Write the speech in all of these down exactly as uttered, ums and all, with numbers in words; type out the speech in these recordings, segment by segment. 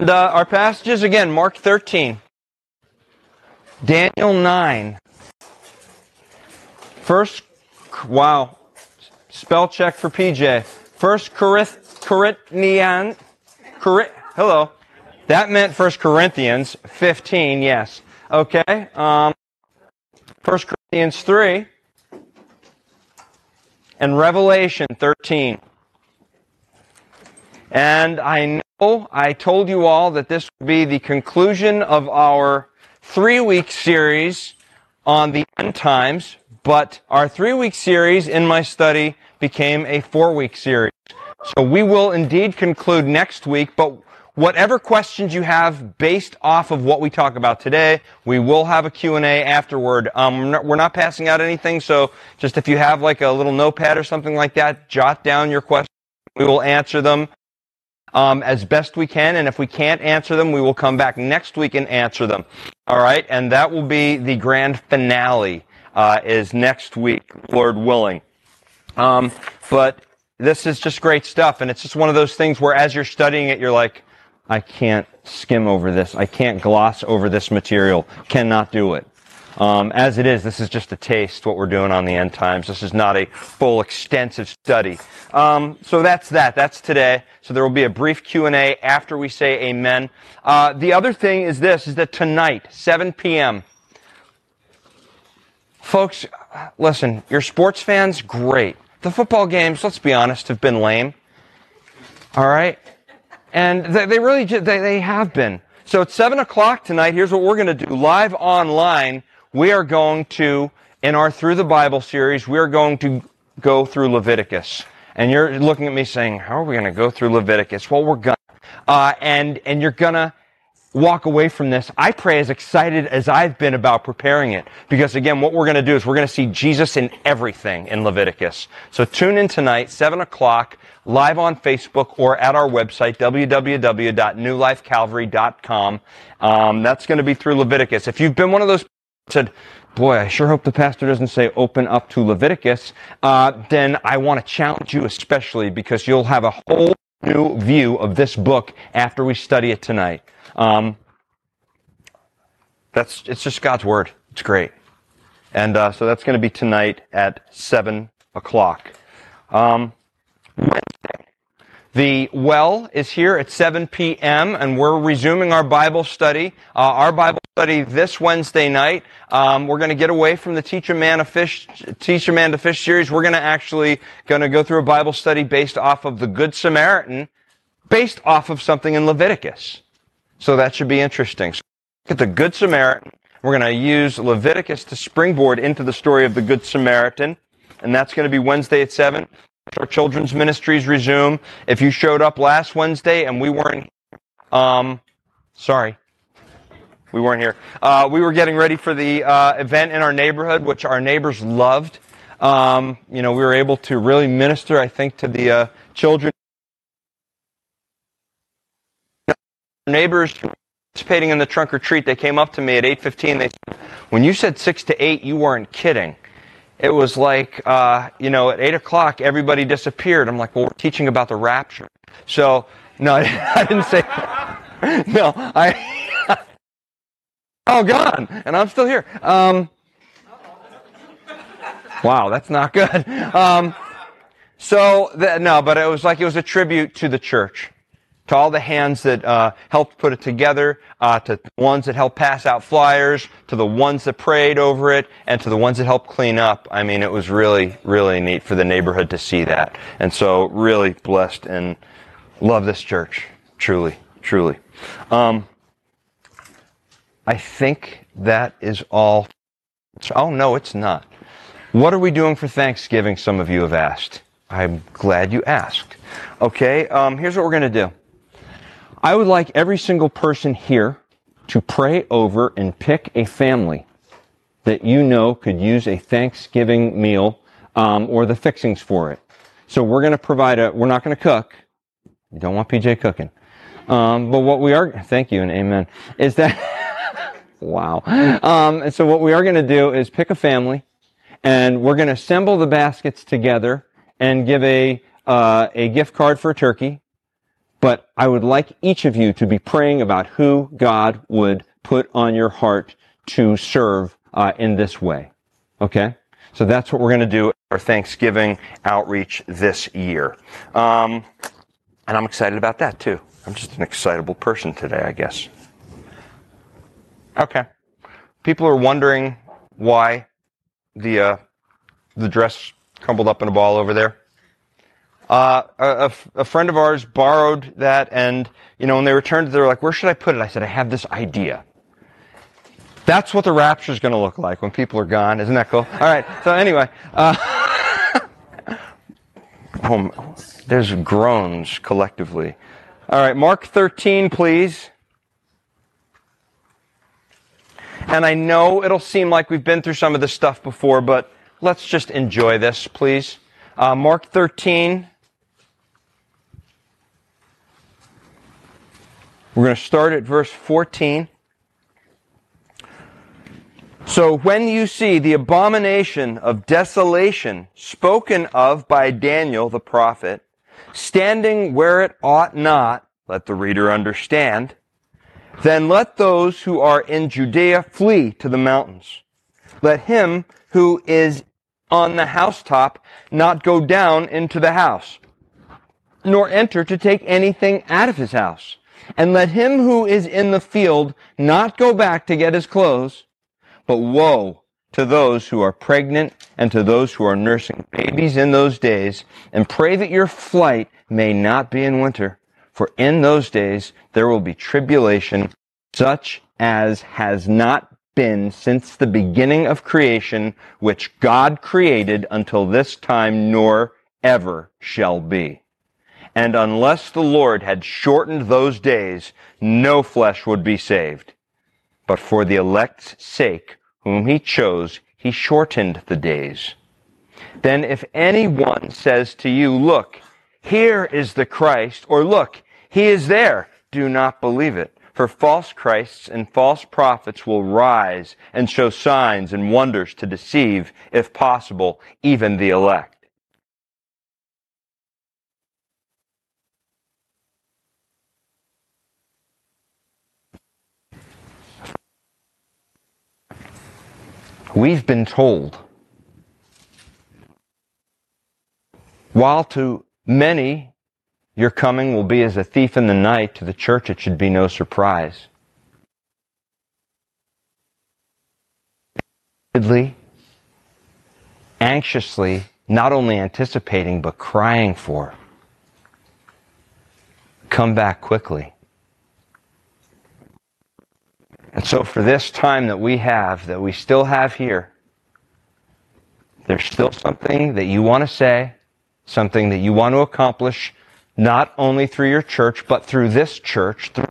The, our passages again, Mark thirteen, Daniel nine, First, wow, spell check for P J. First Corinthians, Corinthians, Corinthians, hello, that meant First Corinthians fifteen, yes, okay. Um, First Corinthians three, and Revelation thirteen. And I know I told you all that this would be the conclusion of our three-week series on the end times, but our three-week series in my study became a four-week series. So we will indeed conclude next week, but whatever questions you have based off of what we talk about today, we will have a Q and A afterward. Um, we're not, we're not passing out anything, so just if you have like a little notepad or something like that, jot down your questions. We will answer them Um, as best we can, and if we can't answer them, we will come back next week and answer them. All right, and that will be the grand finale, uh, is next week, Lord willing. Um, but this is just great stuff, and it's just one of those things where as you're studying it, you're like, I can't skim over this. I can't gloss over this material. Cannot do it. Um, as it is, this is just a taste, what we're doing on the end times. This is not a full, extensive study. Um, so that's that. That's today. So there will be a brief Q and A after we say amen. Uh, the other thing is this, is that tonight, seven p.m., folks, listen, your sports fans, great. The football games, let's be honest, have been lame. All right? And they, they really, they, they have been. So at seven o'clock tonight, here's what we're going to do. Live online, we are going to, in our Through the Bible series, we are going to go through Leviticus. And you're looking at me saying, how are we going to go through Leviticus? Well, we're going to. Uh, and, and you're going to walk away from this, I pray, as excited as I've been about preparing it. Because, again, what we're going to do is we're going to see Jesus in everything in Leviticus. So tune in tonight, seven o'clock, live on Facebook or at our website, w w w dot new life calvary dot com. Um, that's going to be through Leviticus. If you've been one of those people who said, boy, I sure hope the pastor doesn't say open up to Leviticus, uh, then I want to challenge you especially, because you'll have a whole new view of this book after we study it tonight. Um, that's, it's just God's Word. It's great. And, uh, so that's going to be tonight at seven o'clock. Um, Wednesday. The Well is here at seven p.m., and we're resuming our Bible study. Uh, our Bible study this Wednesday night. Um, we're going to get away from the Teach a Man to Fish, Teach a Man to Fish series. We're going to actually going to go through a Bible study based off of the Good Samaritan, based off of something in Leviticus. So that should be interesting. So look at the Good Samaritan. We're going to use Leviticus to springboard into the story of the Good Samaritan, and that's going to be Wednesday at seven. Our children's ministries resume. If you showed up last Wednesday and we weren't, um, sorry, we weren't here. Uh, we were getting ready for the uh, event in our neighborhood, which our neighbors loved. Um, you know, we were able to really minister, I think, to the uh, children. Neighbors participating in the trunk or treat, they came up to me at eight fifteen. They said, when you said six to eight, you weren't kidding. It was like, uh, you know, at eight o'clock, everybody disappeared. I'm like, well, we're teaching about the rapture. So, no, I didn't say that. No, I... oh, gone, and I'm still here. Um, wow, that's not good. Um, so, the, no, but it was like it was a tribute to the church, to all the hands that uh, helped put it together, uh, to the ones that helped pass out flyers, to the ones that prayed over it, and to the ones that helped clean up. I mean, it was really, really neat for the neighborhood to see that. And so, really blessed and love this church. Truly, truly. Um, I think that is all. Oh, no, it's not. What are we doing for Thanksgiving, some of you have asked. I'm glad you asked. Okay, um, here's what we're going to do. I would like every single person here to pray over and pick a family that you know could use a Thanksgiving meal, um, or the fixings for it. So we're going to provide a, we're not going to cook. You don't want P J cooking. Um, but what we are, thank you and amen, is that, wow. Um, and so what we are going to do is pick a family, and we're going to assemble the baskets together and give a, uh, a gift card for turkey. But I would like each of you to be praying about who God would put on your heart to serve uh, in this way. Okay? So that's what we're going to do at our Thanksgiving outreach this year. Um, and I'm excited about that, too. I'm just an excitable person today, I guess. Okay. People are wondering why the uh, the dress crumpled up in a ball over there. Uh, a, a, f- a friend of ours borrowed that, and, you know, when they returned it, they were like, where should I put it? I said, I have this idea. That's what the rapture is going to look like when people are gone. Isn't that cool? All right. So anyway, uh, oh, there's groans collectively. All right. Mark thirteen, please. And I know it'll seem like we've been through some of this stuff before, but let's just enjoy this, please. Uh, Mark thirteen. We're going to start at verse fourteen. So when you see the abomination of desolation spoken of by Daniel the prophet, standing where it ought not, let the reader understand, then let those who are in Judea flee to the mountains. Let him who is on the housetop not go down into the house, nor enter to take anything out of his house. And let him who is in the field not go back to get his clothes. But woe to those who are pregnant and to those who are nursing babies in those days, and pray that your flight may not be in winter. For in those days there will be tribulation such as has not been since the beginning of creation, which God created until this time, nor ever shall be. And unless the Lord had shortened those days, no flesh would be saved. But for the elect's sake, whom he chose, he shortened the days. Then if anyone says to you, look, here is the Christ, or look, he is there, do not believe it. For false Christs and false prophets will rise and show signs and wonders to deceive, if possible, even the elect. We've been told, while to many your coming will be as a thief in the night, to the church it should be no surprise. Anxiously, not only anticipating, but crying for. Come back quickly. And so for this time that we have, that we still have here, there's still something that you want to say, something that you want to accomplish, not only through your church, but through this church, through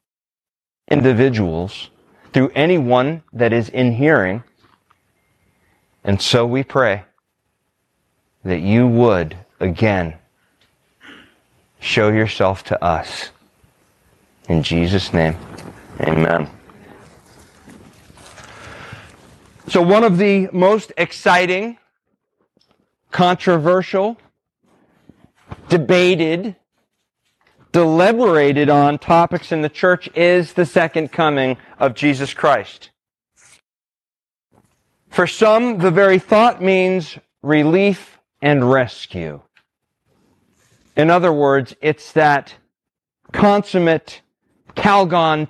individuals, through anyone that is in hearing. And so we pray that you would, again, show yourself to us. In Jesus' name, amen. So one of the most exciting, controversial, debated, deliberated on topics in the church is the second coming of Jesus Christ. For some, the very thought means relief and rescue. In other words, it's that consummate, Calgon,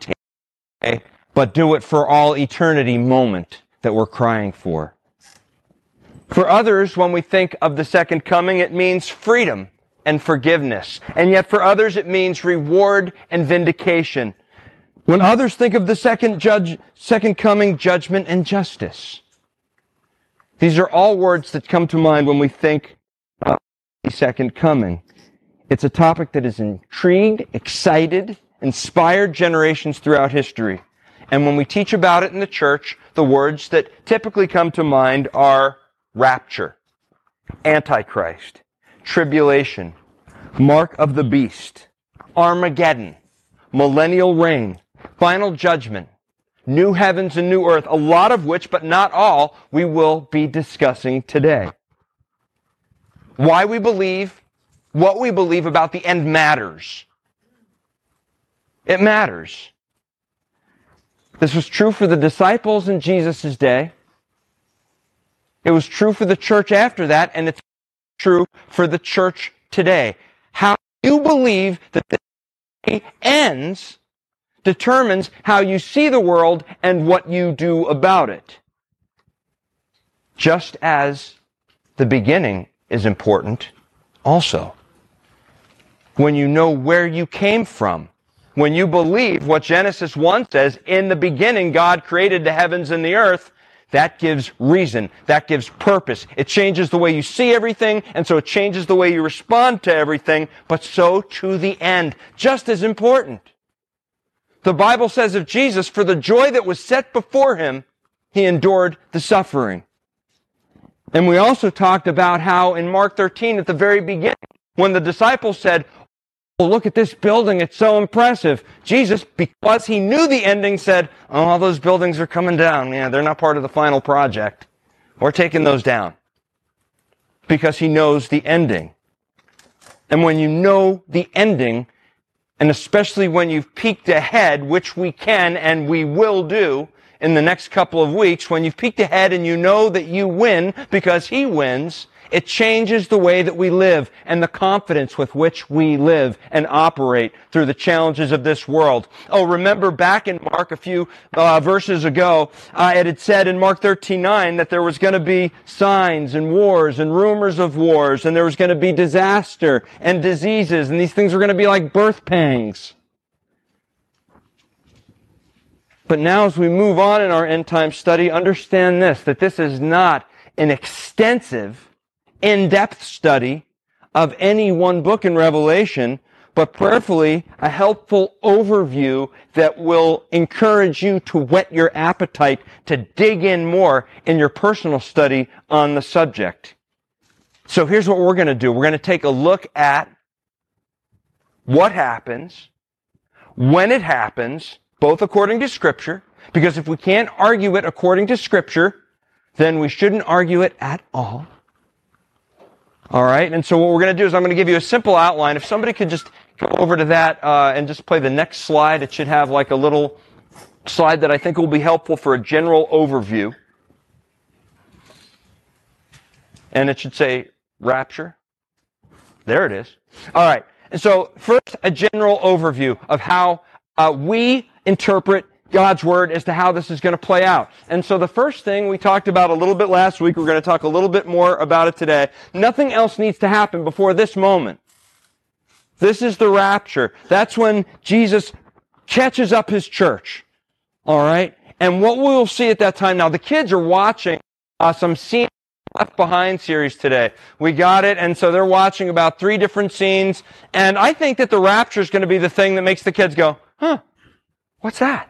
take, but do it for all eternity moment that we're crying for. For others, when we think of the second coming, it means freedom and forgiveness. And yet for others, it means reward and vindication. When others think of the second judge, second coming, judgment and justice. These are all words that come to mind when we think of the second coming. It's a topic that has intrigued, excited, inspired generations throughout history. And when we teach about it in the church, the words that typically come to mind are rapture, Antichrist, tribulation, mark of the beast, Armageddon, millennial reign, final judgment, new heavens and new earth, a lot of which, but not all, we will be discussing today. Why we believe, what we believe about the end matters. It matters. This was true for the disciples in Jesus' day. It was true for the church after that, and it's true for the church today. How you believe that the day ends determines how you see the world and what you do about it. Just as the beginning is important also. When you know where you came from, when you believe what Genesis one says, in the beginning God created the heavens and the earth, that gives reason. That gives purpose. It changes the way you see everything, and so it changes the way you respond to everything, but so to the end. Just as important. The Bible says of Jesus, for the joy that was set before him, he endured the suffering. And we also talked about how in Mark thirteen, at the very beginning, when the disciples said, "Oh, look at this building, it's so impressive," Jesus, because he knew the ending, said, "Oh, all those buildings are coming down. Yeah, they're not part of the final project. We're taking those down." Because he knows the ending. And when you know the ending, and especially when you've peeked ahead, which we can and we will do in the next couple of weeks, when you've peeked ahead and you know that you win because he wins, it changes the way that we live and the confidence with which we live and operate through the challenges of this world. Oh, remember back in Mark a few uh, verses ago, uh, it had said in Mark thirteen nine that there was going to be signs and wars and rumors of wars, and there was going to be disaster and diseases, and these things were going to be like birth pangs. But now as we move on in our end time study, understand this, that this is not an extensive in-depth study of any one book in Revelation, but prayerfully a helpful overview that will encourage you to whet your appetite to dig in more in your personal study on the subject. So here's what we're going to do. We're going to take a look at what happens, when it happens, both according to Scripture, because if we can't argue it according to Scripture, then we shouldn't argue it at all. All right, and so what we're going to do is I'm going to give you a simple outline. If somebody could just go over to that uh, and just play the next slide, it should have like a little slide that I think will be helpful for a general overview. And it should say rapture. There it is. All right, and so first, a general overview of how uh, we interpret God's Word as to how this is going to play out. And so the first thing we talked about a little bit last week, we're going to talk a little bit more about it today. Nothing else needs to happen before this moment. This is the rapture. That's when Jesus catches up his church. All right? And what we'll see at that time, now the kids are watching uh, some scenes Left Behind series today. We got it, and so they're watching about three different scenes, and I think that the rapture is going to be the thing that makes the kids go, huh, what's that?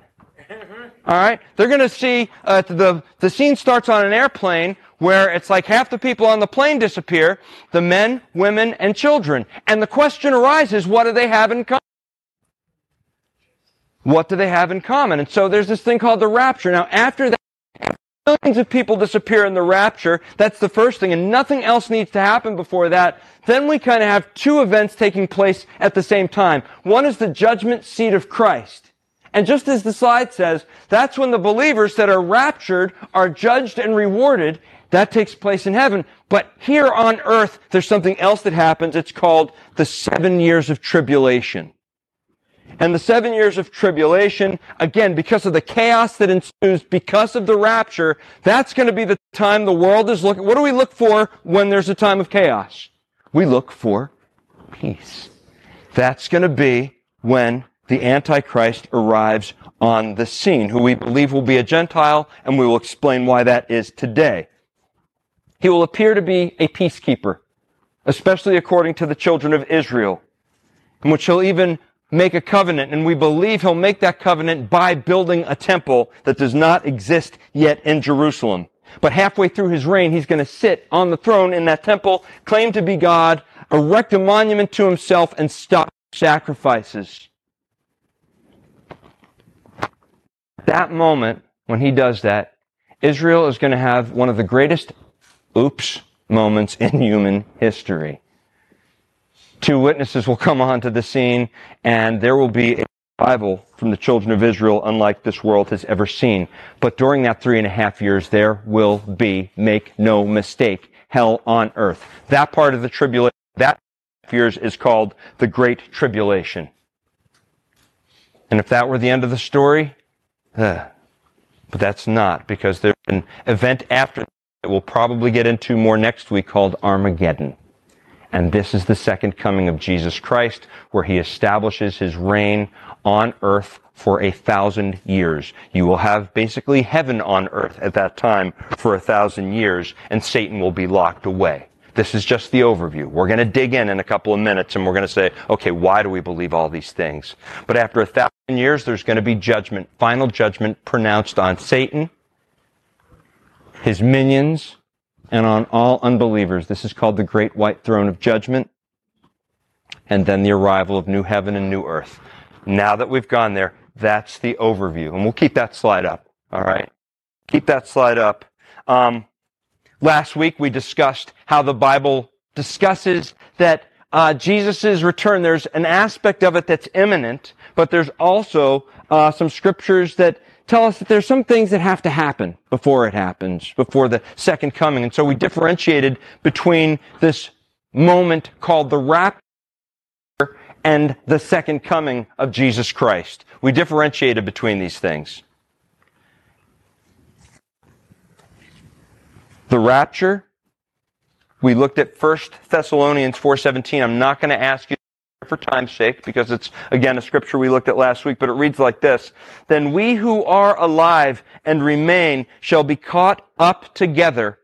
All right, they're going to see uh, the the scene starts on an airplane where it's like half the people on the plane disappear, the men, women, and children. And the question arises, what do they have in common? What do they have in common? And so there's this thing called the rapture. Now, after that, millions of people disappear in the rapture. That's the first thing, and nothing else needs to happen before that. Then we kind of have two events taking place at the same time. One is the judgment seat of Christ. And just as the slide says, that's when the believers that are raptured are judged and rewarded. That takes place in heaven. But here on earth, there's something else that happens. It's called the seven years of tribulation. And the seven years of tribulation, again, because of the chaos that ensues, because of the rapture, that's going to be the time the world is looking. What do we look for when there's a time of chaos? We look for peace. That's going to be when the Antichrist arrives on the scene, who we believe will be a Gentile, and we will explain why that is today. He will appear to be a peacekeeper, especially according to the children of Israel, in which he'll even make a covenant, and we believe he'll make that covenant by building a temple that does not exist yet in Jerusalem. But halfway through his reign, he's going to sit on the throne in that temple, claim to be God, erect a monument to himself, and stop sacrifices. That moment, when he does that, Israel is going to have one of the greatest oops moments in human history. Two witnesses will come onto the scene, and there will be a Bible from the children of Israel unlike this world has ever seen. But during that three and a half years, there will be, make no mistake, hell on earth. That part of the tribulation, that years is called the Great Tribulation. And if that were the end of the story, uh, but that's not, because there's an event after that we'll probably get into more next week called Armageddon. And this is the second coming of Jesus Christ, where he establishes his reign on earth for a thousand years. You will have basically heaven on earth at that time for a thousand years, and Satan will be locked away. This is just the overview. We're going to dig in in a couple of minutes, and we're going to say, okay, why do we believe all these things? But after a thousand years, there's going to be judgment, final judgment pronounced on Satan, his minions, and on all unbelievers. This is called the Great White Throne of Judgment, and then the arrival of new heaven and new earth. Now that we've gone there, that's the overview. And we'll keep that slide up, all right? Keep that slide up. Um, last week we discussed how the Bible discusses that uh, Jesus' return. There's an aspect of it that's imminent, but there's also uh, some scriptures that tell us that there's some things that have to happen before it happens, before the second coming. And so we differentiated between this moment called the rapture and the second coming of Jesus Christ. We differentiated between these things. The rapture, we looked at First Thessalonians four seventeen. I'm not going to ask you for time's sake, because it's, again, a scripture we looked at last week, but it reads like this: "Then we who are alive and remain shall be caught up together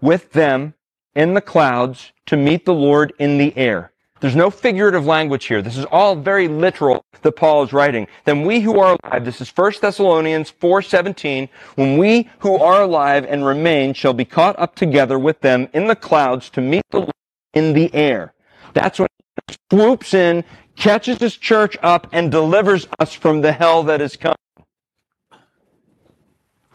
with them in the clouds to meet the Lord in the air." There's no figurative language here. This is all very literal that Paul is writing. Then we who are alive, this is First Thessalonians four seventeen, "When we who are alive and remain shall be caught up together with them in the clouds to meet the Lord in the air." That's when swoops in, catches his church up, and delivers us from the hell that is coming.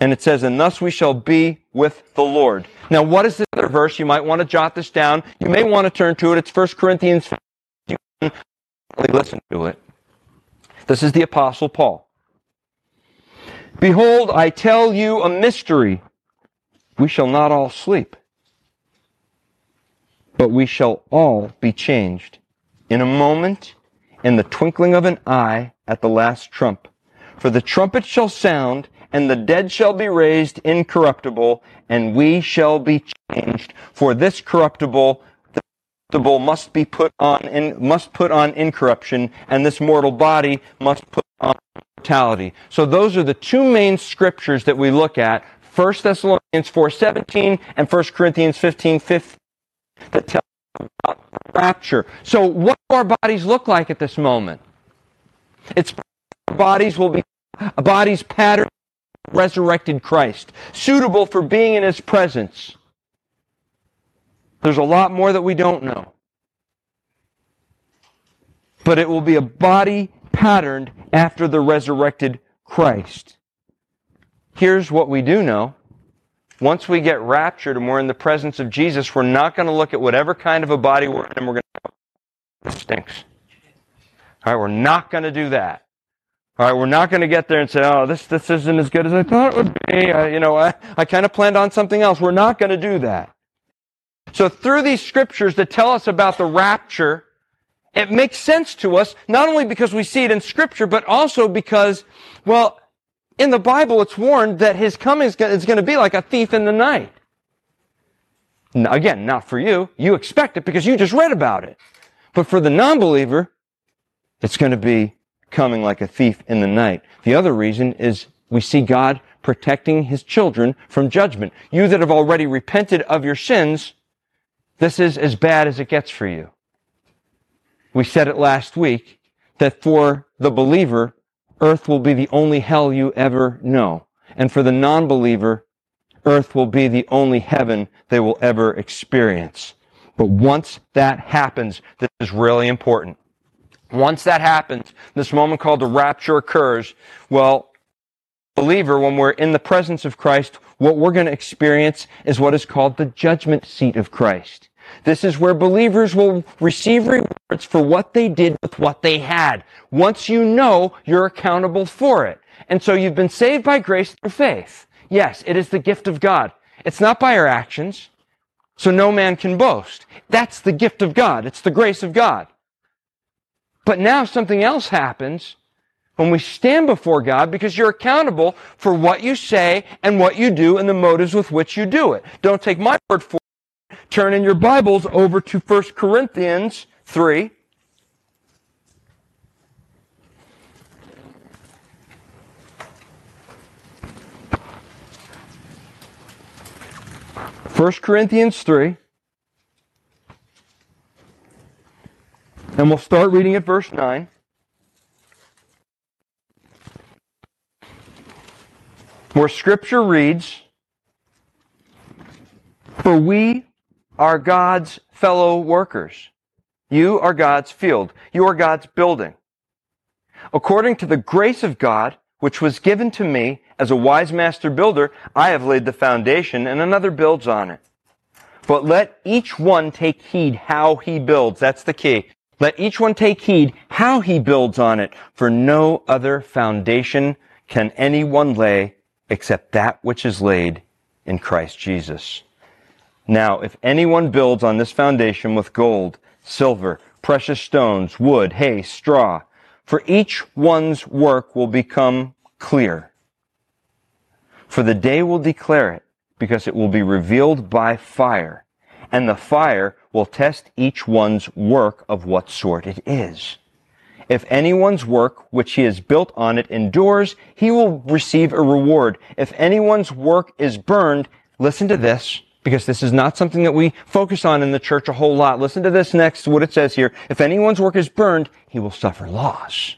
And it says, "And thus we shall be with the Lord." Now, what is this other verse? You might want to jot this down. You may want to turn to it. It's First Corinthians five. You can probably listen to it. This is the Apostle Paul. "Behold, I tell you a mystery. We shall not all sleep, but we shall all be changed. In a moment, in the twinkling of an eye, at the last trump. For the trumpet shall sound, and the dead shall be raised incorruptible, and we shall be changed. For this corruptible, this corruptible must be put on, in, must put on incorruption, and this mortal body must put on mortality." So those are the two main scriptures that we look at: First Thessalonians four seventeen and First Corinthians fifteen fifteen, that tell us about rapture. So what do our bodies look like at this moment? It's bodies will be bodies patterned resurrected Christ, suitable for being in his presence. There's a lot more that we don't know. But it will be a body patterned after the resurrected Christ. Here's what we do know. Once we get raptured and we're in the presence of Jesus, we're not going to look at whatever kind of a body we're in, and we're going to go, "This stinks." All right, we're not going to do that. All right, we're not going to get there and say, "Oh, this this isn't as good as I thought it would be. I, you know, I, I kind of planned on something else." We're not going to do that. So through these scriptures that tell us about the rapture, it makes sense to us, not only because we see it in scripture, but also because, well, in the Bible, it's warned that his coming is going to be like a thief in the night. Now, again, not for you. You expect it because you just read about it. But for the non-believer, it's going to be coming like a thief in the night. The other reason is we see God protecting his children from judgment. You that have already repented of your sins, this is as bad as it gets for you. We said it last week that for the believer, earth will be the only hell you ever know. And for the non-believer, earth will be the only heaven they will ever experience. But once that happens, this is really important. Once that happens, this moment called the rapture occurs. Well, believer, when we're in the presence of Christ, what we're going to experience is what is called the judgment seat of Christ. This is where believers will receive rewards for what they did with what they had. Once you know, you're accountable for it. And so you've been saved by grace through faith. Yes, it is the gift of God. It's not by our actions, so no man can boast. That's the gift of God. It's the grace of God. But now something else happens when we stand before God, because you're accountable for what you say and what you do and the motives with which you do it. Don't take my word for it. Turn in your Bibles over to First Corinthians three. First Corinthians three. And we'll start reading at verse nine. Where Scripture reads, "For we are God's fellow workers. You are God's field. You are God's building. According to the grace of God, which was given to me as a wise master builder, I have laid the foundation, and another builds on it. But let each one take heed how he builds." That's the key. Let each one take heed how he builds on it. "For no other foundation can anyone lay except that which is laid in Christ Jesus. Now, if anyone builds on this foundation with gold, silver, precious stones, wood, hay, straw, for each one's work will become clear. For the day will declare it, because it will be revealed by fire, and the fire will test each one's work of what sort it is. If anyone's work which he has built on it endures, he will receive a reward. If anyone's work is burned," listen to this, because this is not something that we focus on in the church a whole lot. Listen to this next, what it says here. "If anyone's work is burned, he will suffer loss.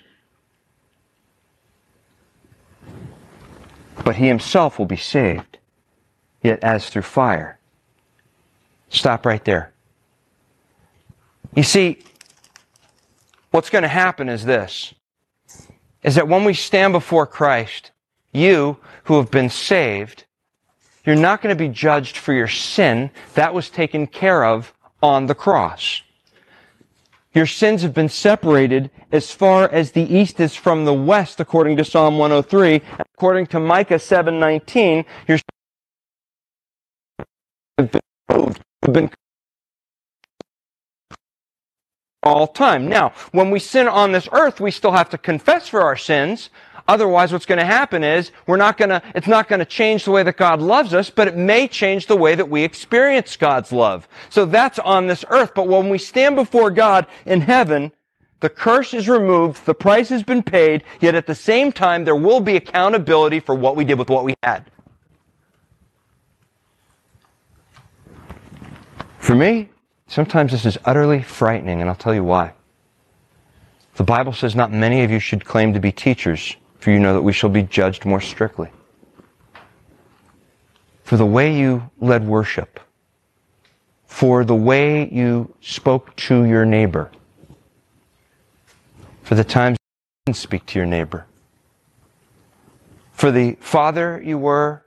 But he himself will be saved, yet as through fire." Stop right there. You see, what's going to happen is this, is that when we stand before Christ, you who have been saved, you're not going to be judged for your sin. That was taken care of on the cross. Your sins have been separated as far as the east is from the west, according to Psalm one oh three. According to Micah seven nineteen, your sins have been removed, have been all time. Now, when we sin on this earth, we still have to confess for our sins. Otherwise, what's going to happen is we're not going to, it's not going to change the way that God loves us, but it may change the way that we experience God's love. So that's on this earth. But when we stand before God in heaven, the curse is removed, the price has been paid, yet at the same time, there will be accountability for what we did with what we had. For me, sometimes this is utterly frightening, and I'll tell you why. The Bible says not many of you should claim to be teachers, for you know that we shall be judged more strictly. For the way you led worship, for the way you spoke to your neighbor, for the times you didn't speak to your neighbor, for the father you were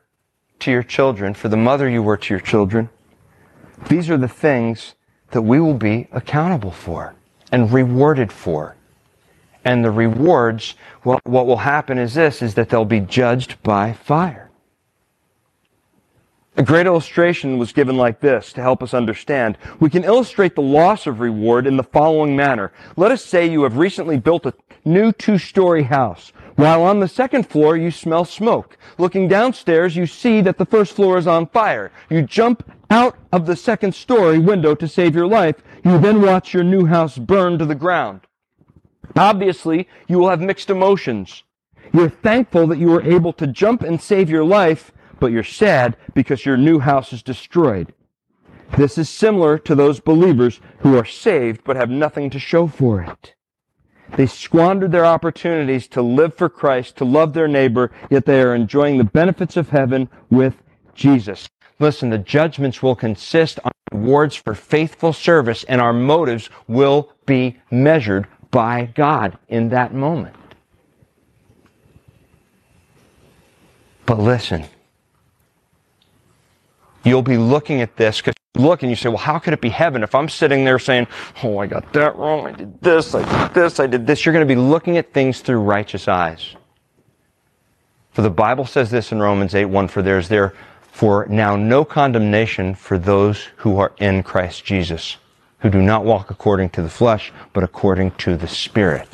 to your children, for the mother you were to your children, these are the things that we will be accountable for and rewarded for. And the rewards, well, what will happen is this, is that they'll be judged by fire. A great illustration was given like this to help us understand. We can illustrate the loss of reward in the following manner. Let us say you have recently built a new two-story house. While on the second floor, you smell smoke. Looking downstairs, you see that the first floor is on fire. You jump out of the second story window to save your life. You then watch your new house burn to the ground. Obviously, you will have mixed emotions. You're thankful that you were able to jump and save your life, but you're sad because your new house is destroyed. This is similar to those believers who are saved but have nothing to show for it. They squandered their opportunities to live for Christ, to love their neighbor, yet they are enjoying the benefits of heaven with Jesus. Listen, the judgments will consist on rewards for faithful service, and our motives will be measured by God in that moment. But listen, you'll be looking at this because look and you say, well, how could it be heaven if I'm sitting there saying, oh, I got that wrong, I did this, I did this, I did this. You're going to be looking at things through righteous eyes. For the Bible says this in Romans eight one, for there is therefore now no condemnation for those who are in Christ Jesus, who do not walk according to the flesh, but according to the Spirit.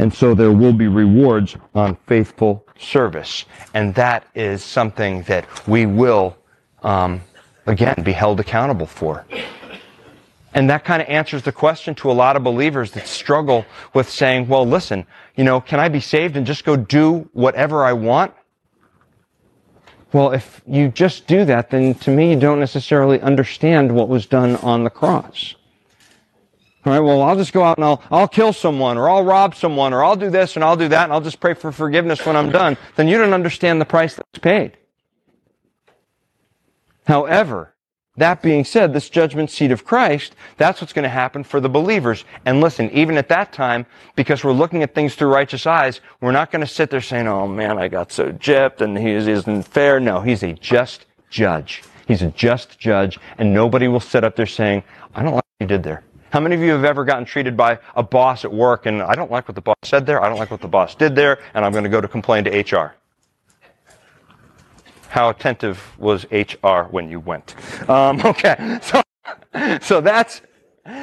And so there will be rewards on faithful service. And that is something that we will, um, again, be held accountable for. And that kind of answers the question to a lot of believers that struggle with saying, well, listen, you know, can I be saved and just go do whatever I want? Well, if you just do that, then to me, you don't necessarily understand what was done on the cross. All right, well, I'll just go out and I'll, I'll kill someone, or I'll rob someone, or I'll do this and I'll do that, and I'll just pray for forgiveness when I'm done. Then you don't understand the price that's paid. However, that being said, this judgment seat of Christ, that's what's going to happen for the believers. And listen, even at that time, because we're looking at things through righteous eyes, we're not going to sit there saying, oh man, I got so gypped and he isn't fair. No, he's a just judge. He's a just judge, and nobody will sit up there saying, I don't like what you did there. How many of you have ever gotten treated by a boss at work and I don't like what the boss said there, I don't like what the boss did there, and I'm going to go to complain to H R? How attentive was H R when you went? Um, okay, so so that's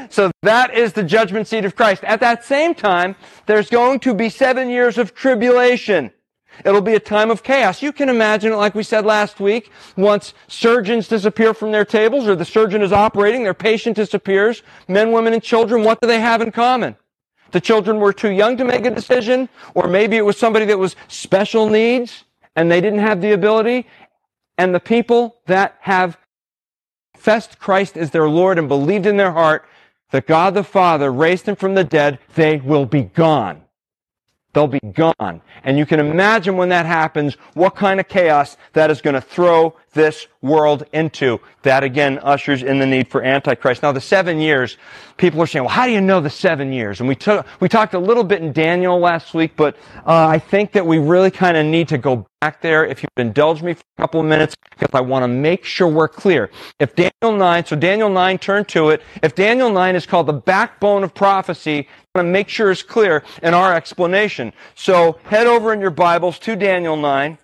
so that is the judgment seat of Christ. At that same time, there's going to be seven years of tribulation. It'll be a time of chaos. You can imagine it, like we said last week, once surgeons disappear from their tables, or the surgeon is operating, their patient disappears. Men, women, and children, what do they have in common? The children were too young to make a decision, or maybe it was somebody that was special needs, and they didn't have the ability. And the people that have confessed Christ as their Lord and believed in their heart that God the Father raised him from the dead, they will be gone. They'll be gone. And you can imagine when that happens, what kind of chaos that is going to throw this world into. That, again, ushers in the need for Antichrist. Now, the seven years, people are saying, well, how do you know the seven years? And we took, we talked a little bit in Daniel last week, but uh, I think that we really kind of need to go back there, if you would indulge me for a couple of minutes, because I want to make sure we're clear. If Daniel nine, so Daniel nine, turn to it. If Daniel nine is called the backbone of prophecy, I want to make sure it's clear in our explanation. So head over in your Bibles to Daniel nine.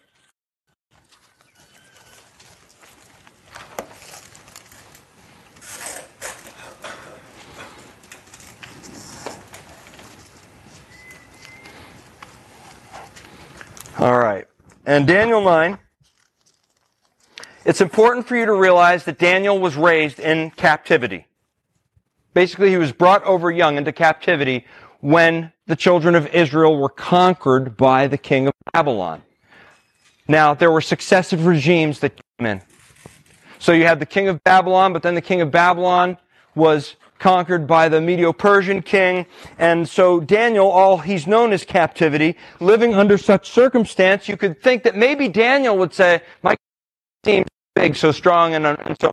All right. And Daniel nine, it's important for you to realize that Daniel was raised in captivity. Basically, he was brought over young into captivity when the children of Israel were conquered by the king of Babylon. Now, there were successive regimes that came in. So you had the king of Babylon, but then the king of Babylon was conquered by the Medo-Persian king. And so Daniel, all he's known is captivity. Living under such circumstance, you could think that maybe Daniel would say, my team's big, so strong, and, and so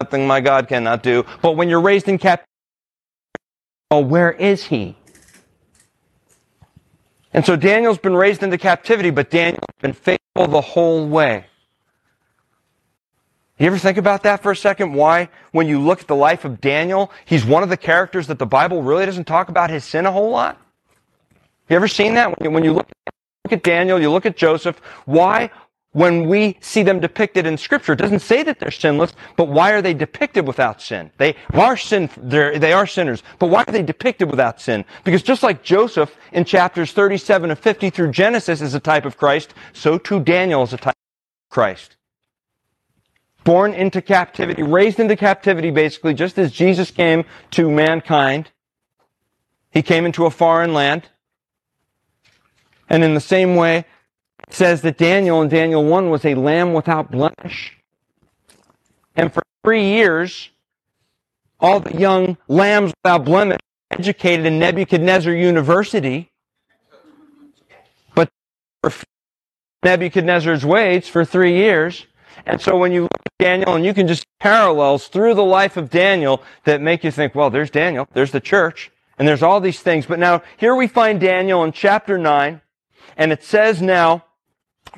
nothing my God cannot do. But when you're raised in captivity, oh, where is he? And so Daniel's been raised into captivity, but Daniel's been faithful the whole way. You ever think about that for a second? Why, when you look at the life of Daniel, he's one of the characters that the Bible really doesn't talk about his sin a whole lot? You ever seen that? When you look at Daniel, you look at Joseph, why, when we see them depicted in Scripture, it doesn't say that they're sinless, but why are they depicted without sin? They are sin, they are sinners, but why are they depicted without sin? Because just like Joseph in chapters thirty-seven and fifty through Genesis is a type of Christ, so too Daniel is a type of Christ. Born into captivity, raised into captivity, basically, just as Jesus came to mankind. He came into a foreign land. And in the same way, it says that Daniel in Daniel one was a lamb without blemish. And for three years, all the young lambs without blemish were educated in Nebuchadnezzar University. But Nebuchadnezzar's ways for three years. And so when you look at Daniel, and you can just parallels through the life of Daniel that make you think, well, there's Daniel, there's the church, and there's all these things. But now, here we find Daniel in chapter nine, and it says now,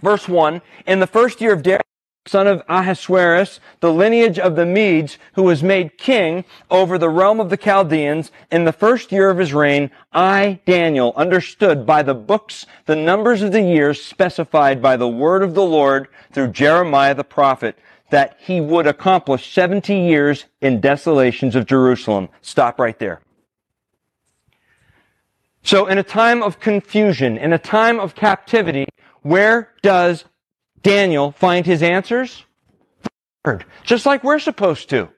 Verse one, in the first year of Darius, son of Ahasuerus, the lineage of the Medes, who was made king over the realm of the Chaldeans, in the first year of his reign, I, Daniel, understood by the books the numbers of the years specified by the word of the Lord through Jeremiah the prophet, that he would accomplish seventy years in desolations of Jerusalem. Stop right there. So in a time of confusion, in a time of captivity, where does Daniel find his answers? Just like we're supposed to.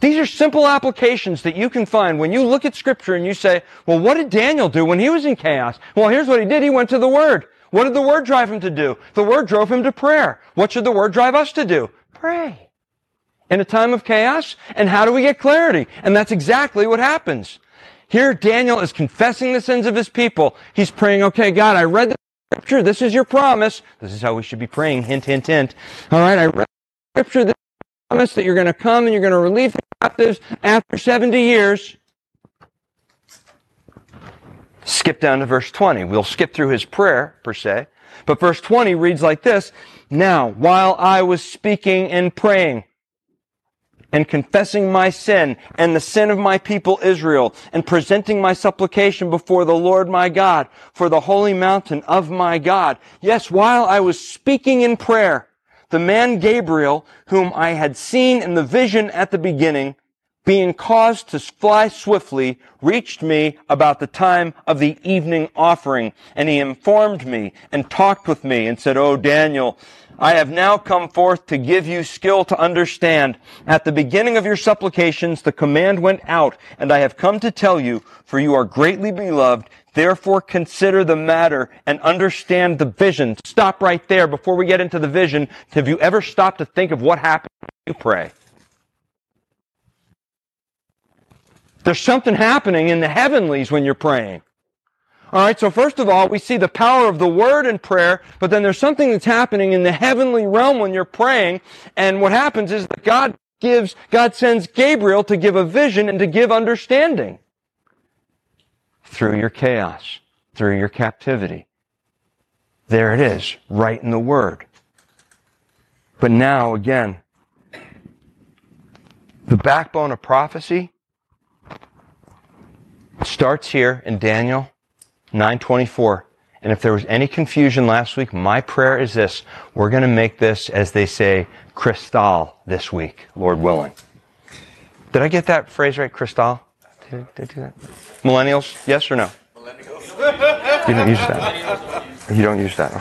These are simple applications that you can find when you look at Scripture and you say, well, what did Daniel do when he was in chaos? Well, here's what he did. He went to the Word. What did the Word drive him to do? The Word drove him to prayer. What should the Word drive us to do? Pray. In a time of chaos, and how do we get clarity? And that's exactly what happens. Here, Daniel is confessing the sins of his people. He's praying, okay, God, I read the Scripture, this is your promise. This is how we should be praying, hint, hint, hint. All right, I read the Scripture, this is your promise that you're going to come and you're going to relieve the captives after seventy years. Skip down to verse twenty. We'll skip through his prayer, per se. But verse twenty reads like this, now, while I was speaking and praying, and confessing my sin and the sin of my people Israel, and presenting my supplication before the Lord my God for the holy mountain of my God. Yes, while I was speaking in prayer, the man Gabriel, whom I had seen in the vision at the beginning, being caused to fly swiftly, reached me about the time of the evening offering. And he informed me and talked with me and said, "Oh, Daniel, I have now come forth to give you skill to understand. At the beginning of your supplications, the command went out, and I have come to tell you, for you are greatly beloved. Therefore, consider the matter and understand the vision." Stop right there before we get into the vision. Have you ever stopped to think of what happens when you pray? There's something happening in the heavenlies when you're praying. All right, so first of all, we see the power of the Word in prayer, but then there's something that's happening in the heavenly realm when you're praying, and what happens is that God gives, God sends Gabriel to give a vision and to give understanding through your chaos, through your captivity. There it is, right in the Word. But now, again, the backbone of prophecy starts here in Daniel nine twenty-four. And if there was any confusion last week, my prayer is this. We're going to make this, as they say, Kristal this week, Lord willing. Did I get that phrase right, Kristal? Did, did I do that? Millennials, yes or no? Millennials. You don't use that. You don't use that,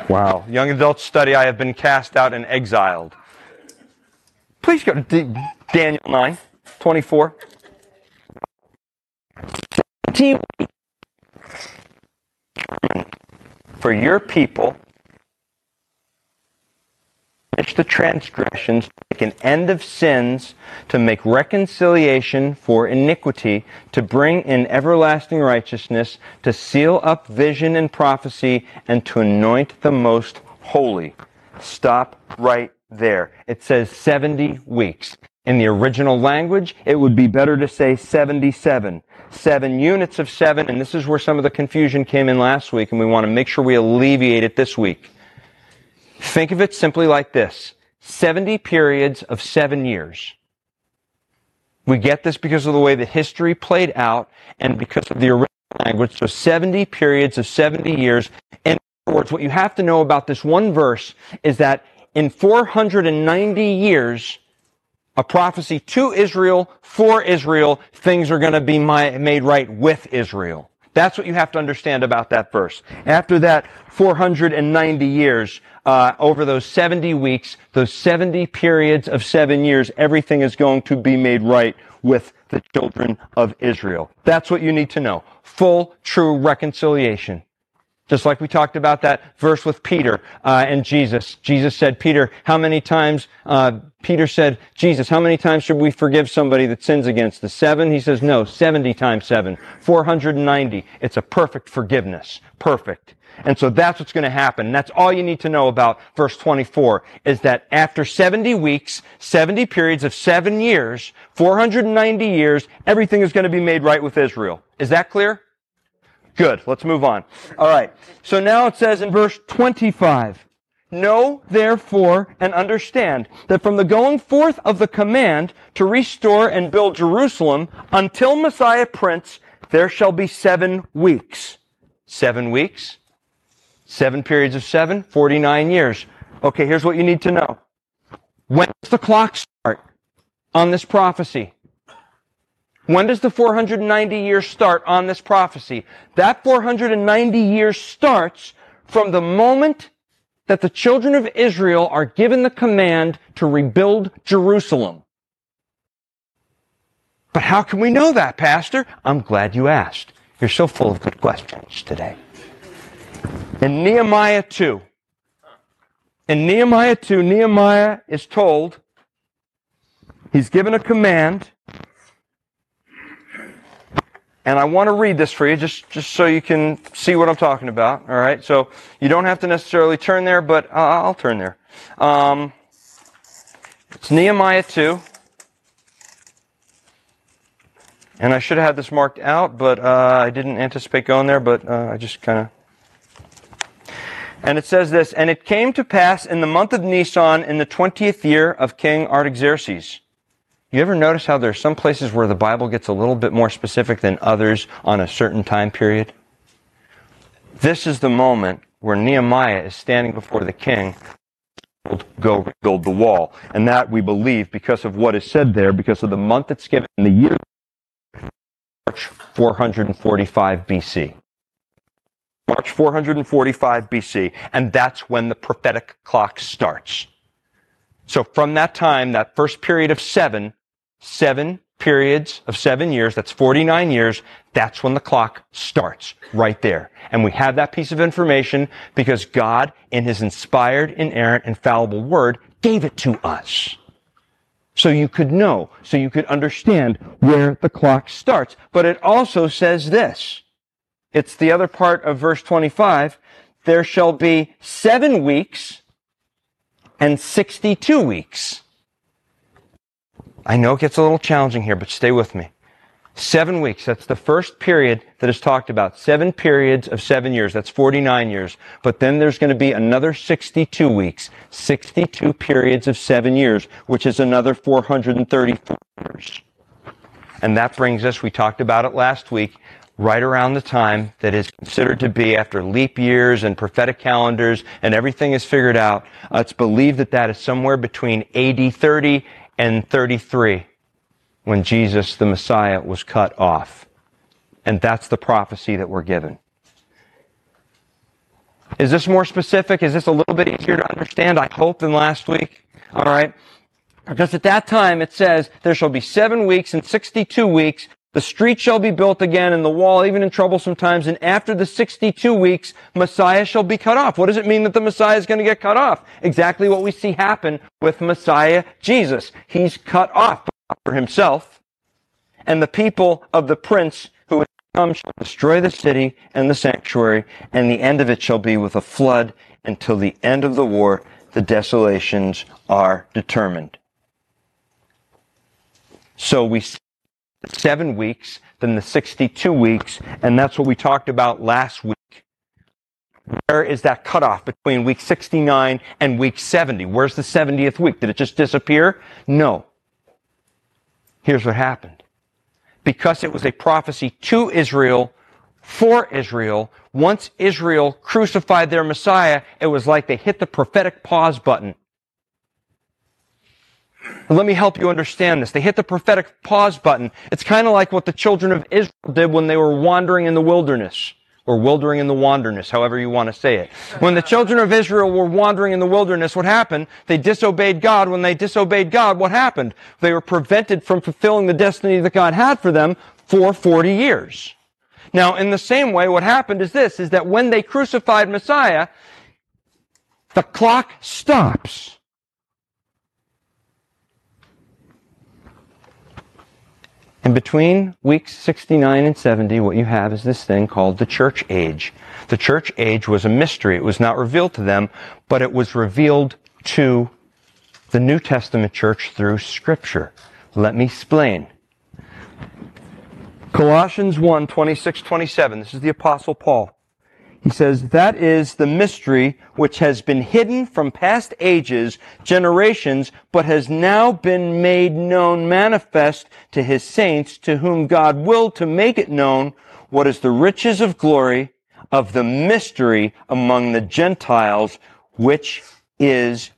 okay. Wow. Young adult study, I have been cast out and exiled. Please go to D- Daniel nine twenty-four. For your people, finish the transgressions, make an end of sins, to make reconciliation for iniquity, to bring in everlasting righteousness, to seal up vision and prophecy, and to anoint the most holy. Stop right there. It says seventy weeks. In the original language, it would be better to say seventy-seven. Seven units of seven, and this is where some of the confusion came in last week, and we want to make sure we alleviate it this week. Think of it simply like this. seventy periods of seven years. We get this because of the way that history played out and because of the original language. So seventy periods of seventy years. In other words, what you have to know about this one verse is that in four hundred ninety years, a prophecy to Israel, for Israel, things are going to be my, made right with Israel. That's what you have to understand about that verse. After that four hundred ninety years, uh, over those seventy weeks, those seventy periods of seven years, everything is going to be made right with the children of Israel. That's what you need to know. Full, true reconciliation. Just like we talked about that verse with Peter uh, and Jesus. Jesus said, Peter, how many times, uh, Peter said, Jesus, how many times should we forgive somebody that sins against us? Seven? He says, no, seventy times seven. four hundred ninety. It's a perfect forgiveness. Perfect. And so that's what's going to happen. That's all you need to know about verse twenty-four, is that after seventy weeks, seventy periods of seven years, four hundred ninety years, everything is going to be made right with Israel. Is that clear? Good. Let's move on. All right. So now it says in verse twenty-five, "Know therefore and understand that from the going forth of the command to restore and build Jerusalem until Messiah Prince, there shall be seven weeks. Seven weeks. Seven periods of seven, forty-nine years. Okay, here's what you need to know. When does the clock start on this prophecy? When does the four hundred ninety years start on this prophecy? That four hundred ninety years starts from the moment that the children of Israel are given the command to rebuild Jerusalem. But how can we know that, Pastor? I'm glad you asked. You're so full of good questions today. In Nehemiah two, in Nehemiah two, Nehemiah is told, he's given a command, and I want to read this for you, just, just so you can see what I'm talking about, all right? So you don't have to necessarily turn there, but I'll turn there. Um, it's Nehemiah two. And I should have had this marked out, but uh, I didn't anticipate going there, but uh, I just kind of... And it says this, "And it came to pass in the month of Nisan in the twentieth year of King Artaxerxes." You ever notice how there are some places where the Bible gets a little bit more specific than others on a certain time period? This is the moment where Nehemiah is standing before the king to go rebuild the wall. And that, we believe, because of what is said there, because of the month that's given and the year, March four forty-five B C. March four forty-five B C. And that's when the prophetic clock starts. So from that time, that first period of seven, seven periods of seven years, that's forty-nine years, that's when the clock starts, right there. And we have that piece of information because God, in His inspired, inerrant, infallible Word, gave it to us. So you could know, so you could understand where the clock starts. But it also says this. It's the other part of verse twenty-five. There shall be seven weeks and sixty-two weeks. I know it gets a little challenging here, but stay with me. Seven weeks, that's the first period that is talked about. Seven periods of seven years, that's forty-nine years. But then there's going to be another sixty-two weeks, sixty-two periods of seven years, which is another four hundred thirty-four years. And that brings us, we talked about it last week, right around the time that is considered to be after leap years and prophetic calendars and everything is figured out. Uh, it's believed that that is somewhere between A D thirty and thirty-three when Jesus, the Messiah, was cut off. And that's the prophecy that we're given. Is this more specific? Is this a little bit easier to understand, I hope, than last week? All right. Because at that time it says, there shall be seven weeks and sixty-two weeks. The street shall be built again, and the wall, even in troublesome times. And after the sixty-two weeks, Messiah shall be cut off. What does it mean that the Messiah is going to get cut off? Exactly what we see happen with Messiah Jesus. He's cut off for himself. And the people of the prince who has come shall destroy the city and the sanctuary. And the end of it shall be with a flood. Until the end of the war, the desolations are determined. So we see seven weeks, then the sixty-two weeks, and that's what we talked about last week. Where is that cutoff between week sixty-nine and week seventy? Where's the seventieth week? Did it just disappear? No. Here's what happened. Because it was a prophecy to Israel, for Israel, once Israel crucified their Messiah, it was like they hit the prophetic pause button. Let me help you understand this. They hit the prophetic pause button. It's kind of like what the children of Israel did when they were wandering in the wilderness, or wildering in the wanderness, however you want to say it. When the children of Israel were wandering in the wilderness, what happened? They disobeyed God. When they disobeyed God, what happened? They were prevented from fulfilling the destiny that God had for them for forty years. Now, in the same way, what happened is this, is that when they crucified Messiah, the clock stops. And between weeks sixty-nine and seventy, what you have is this thing called the church age. The church age was a mystery. It was not revealed to them, but it was revealed to the New Testament church through Scripture. Let me explain. Colossians one, twenty-six, twenty-seven. This is the Apostle Paul. He says, that is the mystery which has been hidden from past ages, generations, but has now been made known, manifest to his saints, to whom God willed to make it known what is the riches of glory of the mystery among the Gentiles, which is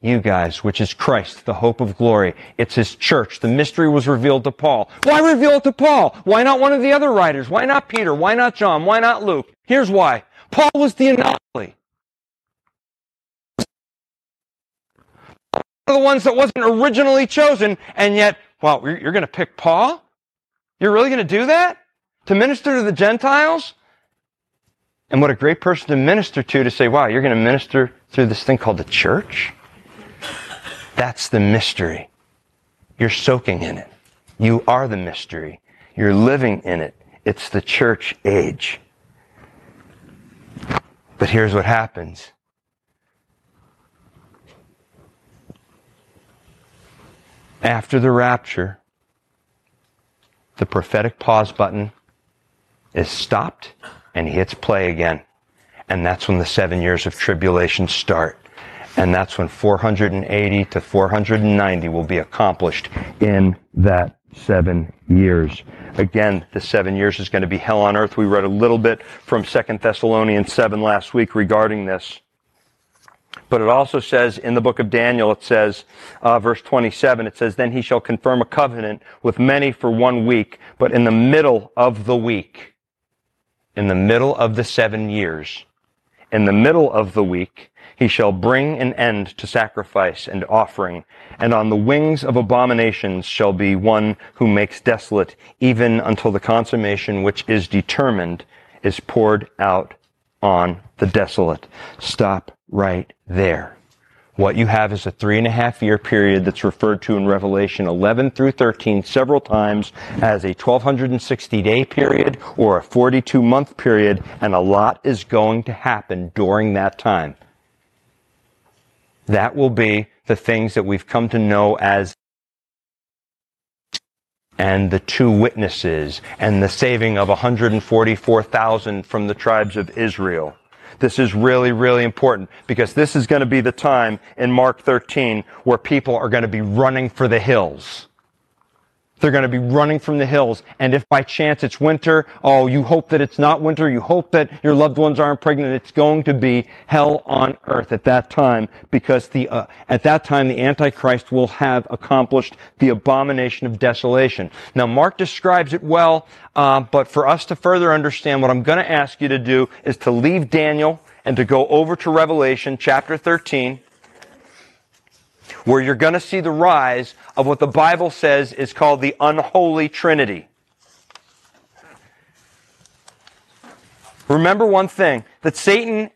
you guys, which is Christ, the hope of glory. It's his church. The mystery was revealed to Paul. Why reveal it to Paul? Why not one of the other writers? Why not Peter? Why not John? Why not Luke? Here's why. Paul was the anomaly. One of the ones that wasn't originally chosen, and yet, wow, well, you're going to pick Paul? You're really going to do that? To minister to the Gentiles? And what a great person to minister to, to say, wow, you're going to minister through this thing called the church? That's the mystery. You're soaking in it. You are the mystery. You're living in it. It's the church age. But here's what happens. After the rapture, the prophetic pause button is stopped and he hits play again. And that's when the seven years of tribulation start. And that's when four hundred eighty to four hundred ninety will be accomplished in that seven years. Again, the seven years is going to be hell on earth. We read a little bit from Second Thessalonians seven last week regarding this. But it also says in the book of Daniel, it says, uh, verse twenty-seven, it says, then he shall confirm a covenant with many for one week, but in the middle of the week, in the middle of the seven years, in the middle of the week, he shall bring an end to sacrifice and offering, and on the wings of abominations shall be one who makes desolate, even until the consummation which is determined is poured out on the desolate. Stop right there. What you have is a three and a half year period that's referred to in Revelation eleven through thirteen several times as a twelve sixty day period or a forty-two month period, and a lot is going to happen during that time. That will be the things that we've come to know as and the two witnesses and the saving of one hundred forty-four thousand from the tribes of Israel. This is really, really important because this is going to be the time in Mark thirteen where people are going to be running for the hills. They're going to be running from the hills. And if by chance it's winter, oh, you hope that it's not winter. You hope that your loved ones aren't pregnant. It's going to be hell on earth at that time because the uh, at that time the Antichrist will have accomplished the abomination of desolation. Now, Mark describes it well, uh, but for us to further understand, what I'm going to ask you to do is to leave Daniel and to go over to Revelation chapter thirteen. Where you're going to see the rise of what the Bible says is called the unholy trinity. Remember one thing, that Satan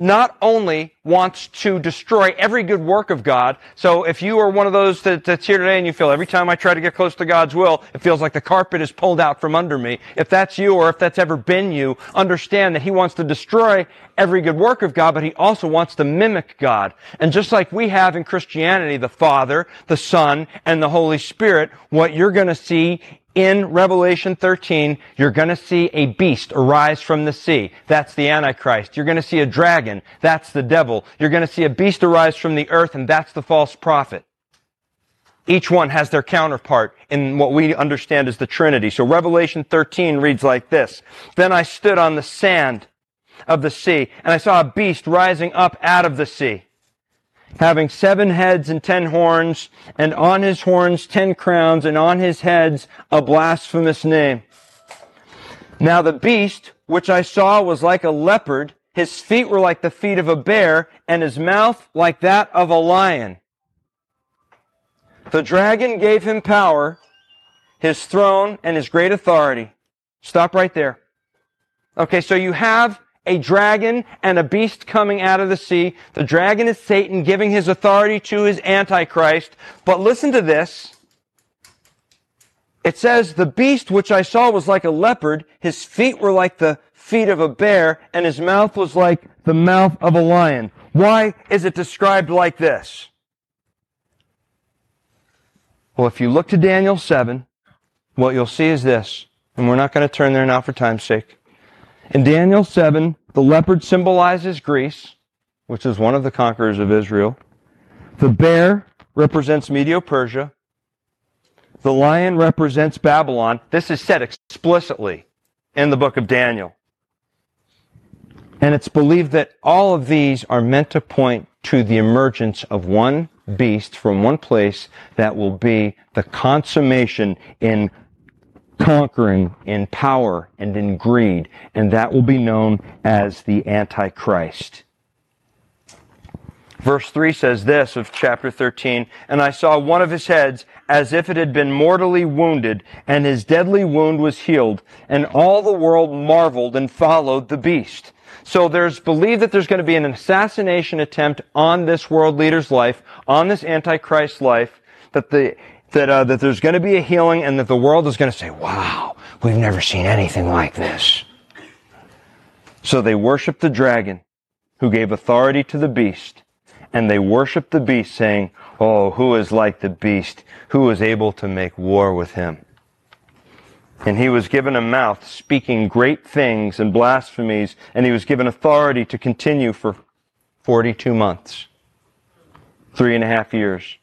not only wants to destroy every good work of God, so if you are one of those that, that's here today and you feel every time I try to get close to God's will, it feels like the carpet is pulled out from under me. If that's you or if that's ever been you, understand that he wants to destroy every good work of God, but he also wants to mimic God. And just like we have in Christianity, the Father, the Son, and the Holy Spirit, what you're going to see in Revelation thirteen, you're going to see a beast arise from the sea. That's the Antichrist. You're going to see a dragon. That's the devil. You're going to see a beast arise from the earth, and that's the false prophet. Each one has their counterpart in what we understand as the Trinity. So Revelation thirteen reads like this. Then I stood on the sand of the sea, and I saw a beast rising up out of the sea, having seven heads and ten horns, and on his horns ten crowns, and on his heads a blasphemous name. Now the beast, which I saw, was like a leopard. His feet were like the feet of a bear, and his mouth like that of a lion. The dragon gave him power, his throne, and his great authority. Stop right there. Okay, so you have a dragon and a beast coming out of the sea. The dragon is Satan, giving his authority to his Antichrist. But listen to this. It says, the beast which I saw was like a leopard. His feet were like the feet of a bear, and his mouth was like the mouth of a lion. Why is it described like this? Well, if you look to Daniel seven, what you'll see is this. And we're not going to turn there now for time's sake. In Daniel seven, the leopard symbolizes Greece, which is one of the conquerors of Israel. The bear represents Medo-Persia. The lion represents Babylon. This is said explicitly in the book of Daniel. And it's believed that all of these are meant to point to the emergence of one beast from one place that will be the consummation in conquering, in power, and in greed. And that will be known as the Antichrist. Verse three says this of chapter thirteen, "And I saw one of his heads as if it had been mortally wounded, and his deadly wound was healed. And all the world marveled and followed the beast." So there's believed that there's going to be an assassination attempt on this world leader's life, on this Antichrist's life, that the that uh, that there's going to be a healing, and that the world is going to say, "Wow, we've never seen anything like this." So they worship the dragon, who gave authority to the beast. And they worship the beast, saying, "Oh, who is like the beast? Who is able to make war with him?" And he was given a mouth, speaking great things and blasphemies, and he was given authority to continue for forty-two months, three and a half years.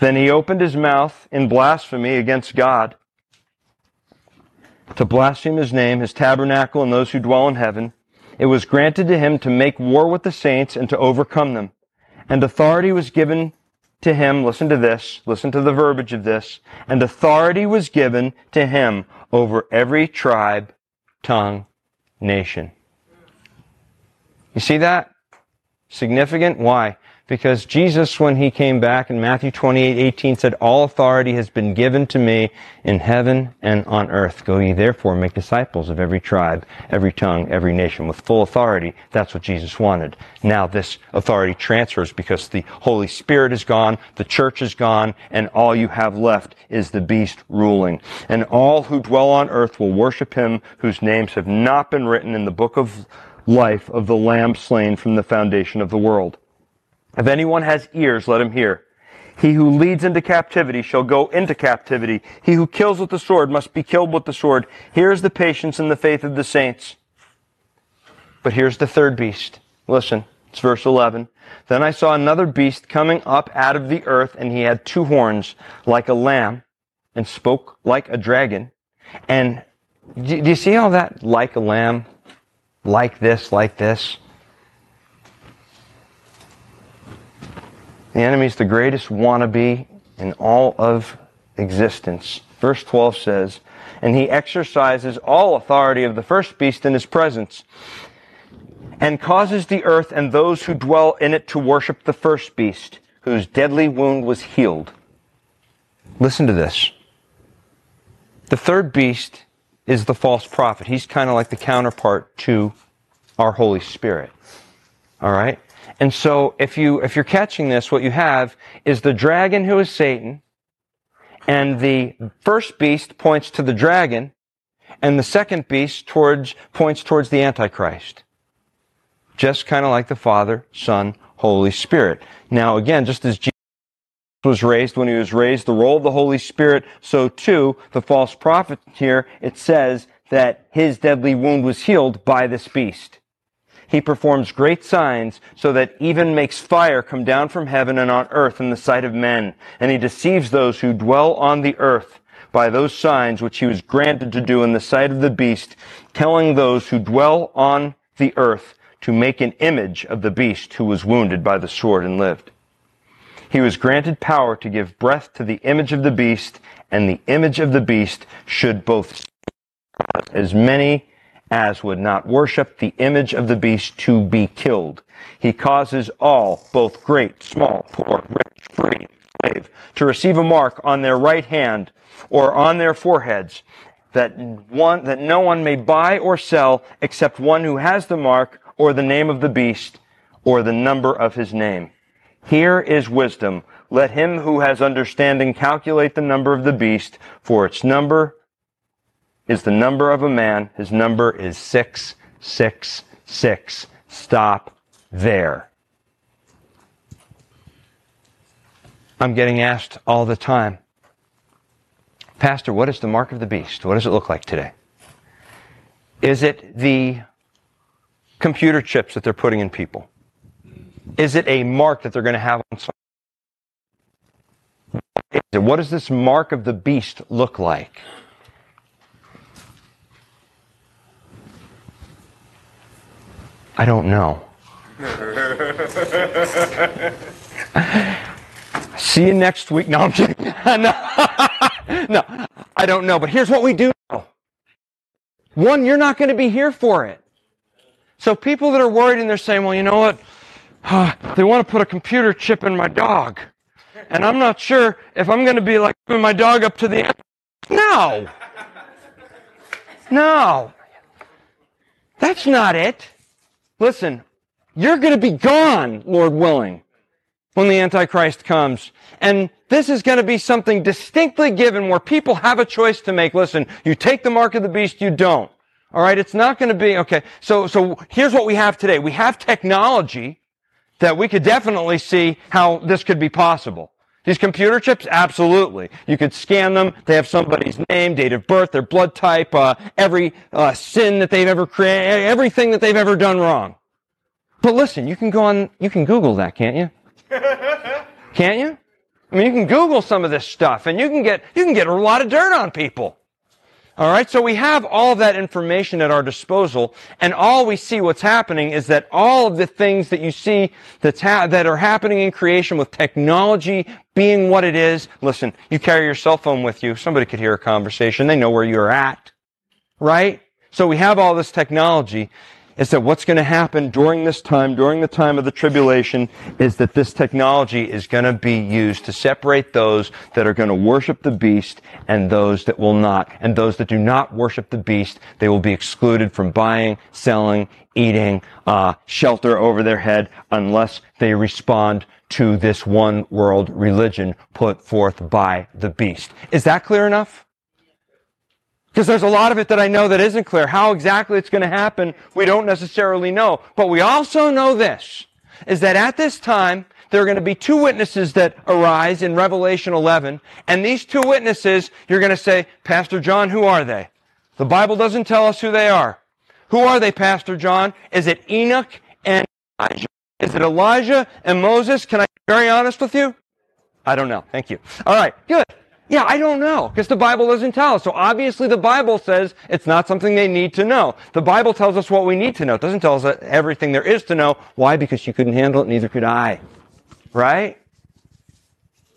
Then he opened his mouth in blasphemy against God, to blaspheme his name, his tabernacle, and those who dwell in heaven. It was granted to him to make war with the saints and to overcome them. And authority was given to him, listen to this, listen to the verbiage of this, and authority was given to him over every tribe, tongue, nation. You see that? Significant? Why? Because Jesus, when he came back in Matthew twenty-eight eighteen, said, "All authority has been given to me in heaven and on earth. Go ye therefore make disciples of every tribe, every tongue, every nation," with full authority. That's what Jesus wanted. Now this authority transfers because the Holy Spirit is gone, the church is gone, and all you have left is the beast ruling. And all who dwell on earth will worship him whose names have not been written in the book of life of the Lamb slain from the foundation of the world. If anyone has ears, let him hear. He who leads into captivity shall go into captivity. He who kills with the sword must be killed with the sword. Here is the patience and the faith of the saints. But here's the third beast. Listen, it's verse eleven. "Then I saw another beast coming up out of the earth, and he had two horns like a lamb, and spoke like a dragon." And do you see all that? Like a lamb, like this, like this. The enemy's the greatest wannabe in all of existence. Verse twelve says, "And he exercises all authority of the first beast in his presence, and causes the earth and those who dwell in it to worship the first beast, whose deadly wound was healed." Listen to this. The third beast is the false prophet. He's kind of like the counterpart to our Holy Spirit. All right? And so if you, if you're catching this, what you have is the dragon, who is Satan, and the first beast points to the dragon, and the second beast towards, points towards the Antichrist. Just kind of like the Father, Son, Holy Spirit. Now again, just as Jesus was raised, when he was raised, the role of the Holy Spirit, so too, the false prophet here, it says that his deadly wound was healed by this beast. He performs great signs, so that even makes fire come down from heaven and on earth in the sight of men. And he deceives those who dwell on the earth by those signs which he was granted to do in the sight of the beast, telling those who dwell on the earth to make an image of the beast who was wounded by the sword and lived. He was granted power to give breath to the image of the beast, and the image of the beast should both as many as would not worship the image of the beast to be killed. He causes all, both great, small, poor, rich, free, slave, to receive a mark on their right hand or on their foreheads, that one, that no one may buy or sell except one who has the mark or the name of the beast or the number of his name. Here is wisdom. Let him who has understanding calculate the number of the beast, for its number is the number of a man. His number is six six six. Stop there. I'm getting asked all the time, Pastor, what is the mark of the beast? What does it look like today? Is it the computer chips that they're putting in people? Is it a mark that they're going to have on someone? What does this mark of the beast look like? I don't know. See you next week. No, I'm kidding. No, I don't know. But here's what we do know. One, you're not going to be here for it. So people that are worried and they're saying, well, you know what? Uh, they want to put a computer chip in my dog. And I'm not sure if I'm going to be like putting my dog up to the end. No. No. That's not it. Listen, you're going to be gone, Lord willing, when the Antichrist comes. And this is going to be something distinctly given where people have a choice to make. Listen, you take the mark of the beast, you don't. All right, it's not going to be, okay, so so here's what we have today. We have technology that we could definitely see how this could be possible. These computer chips, absolutely. You could scan them. They have somebody's name, date of birth, their blood type, uh, every uh, sin that they've ever created, everything that they've ever done wrong. But listen, you can go on, you can Google that, can't you? Can't you? I mean, you can Google some of this stuff, and you can get you can get a lot of dirt on people. All right, so we have all that information at our disposal, and all we see what's happening is that all of the things that you see that's ha- that are happening in creation with technology being what it is. Listen, you carry your cell phone with you. Somebody could hear a conversation. They know where you're at, right? So we have all this technology. Is that what's going to happen during this time, during the time of the tribulation, is that this technology is going to be used to separate those that are going to worship the beast and those that will not. And those that do not worship the beast, they will be excluded from buying, selling, eating, uh, shelter over their head, unless they respond to this one world religion put forth by the beast. Is that clear enough? Because there's a lot of it that I know that isn't clear. How exactly it's going to happen, we don't necessarily know. But we also know this, is that at this time, there are going to be two witnesses that arise in Revelation eleven. And these two witnesses, you're going to say, Pastor John, who are they? The Bible doesn't tell us who they are. Who are they, Pastor John? Is it Enoch and Elijah? Is it Elijah and Moses? Can I be very honest with you? I don't know. Thank you. All right, good. Yeah, I don't know, because the Bible doesn't tell us. So obviously the Bible says it's not something they need to know. The Bible tells us what we need to know. It doesn't tell us everything there is to know. Why? Because you couldn't handle it, neither could I. Right?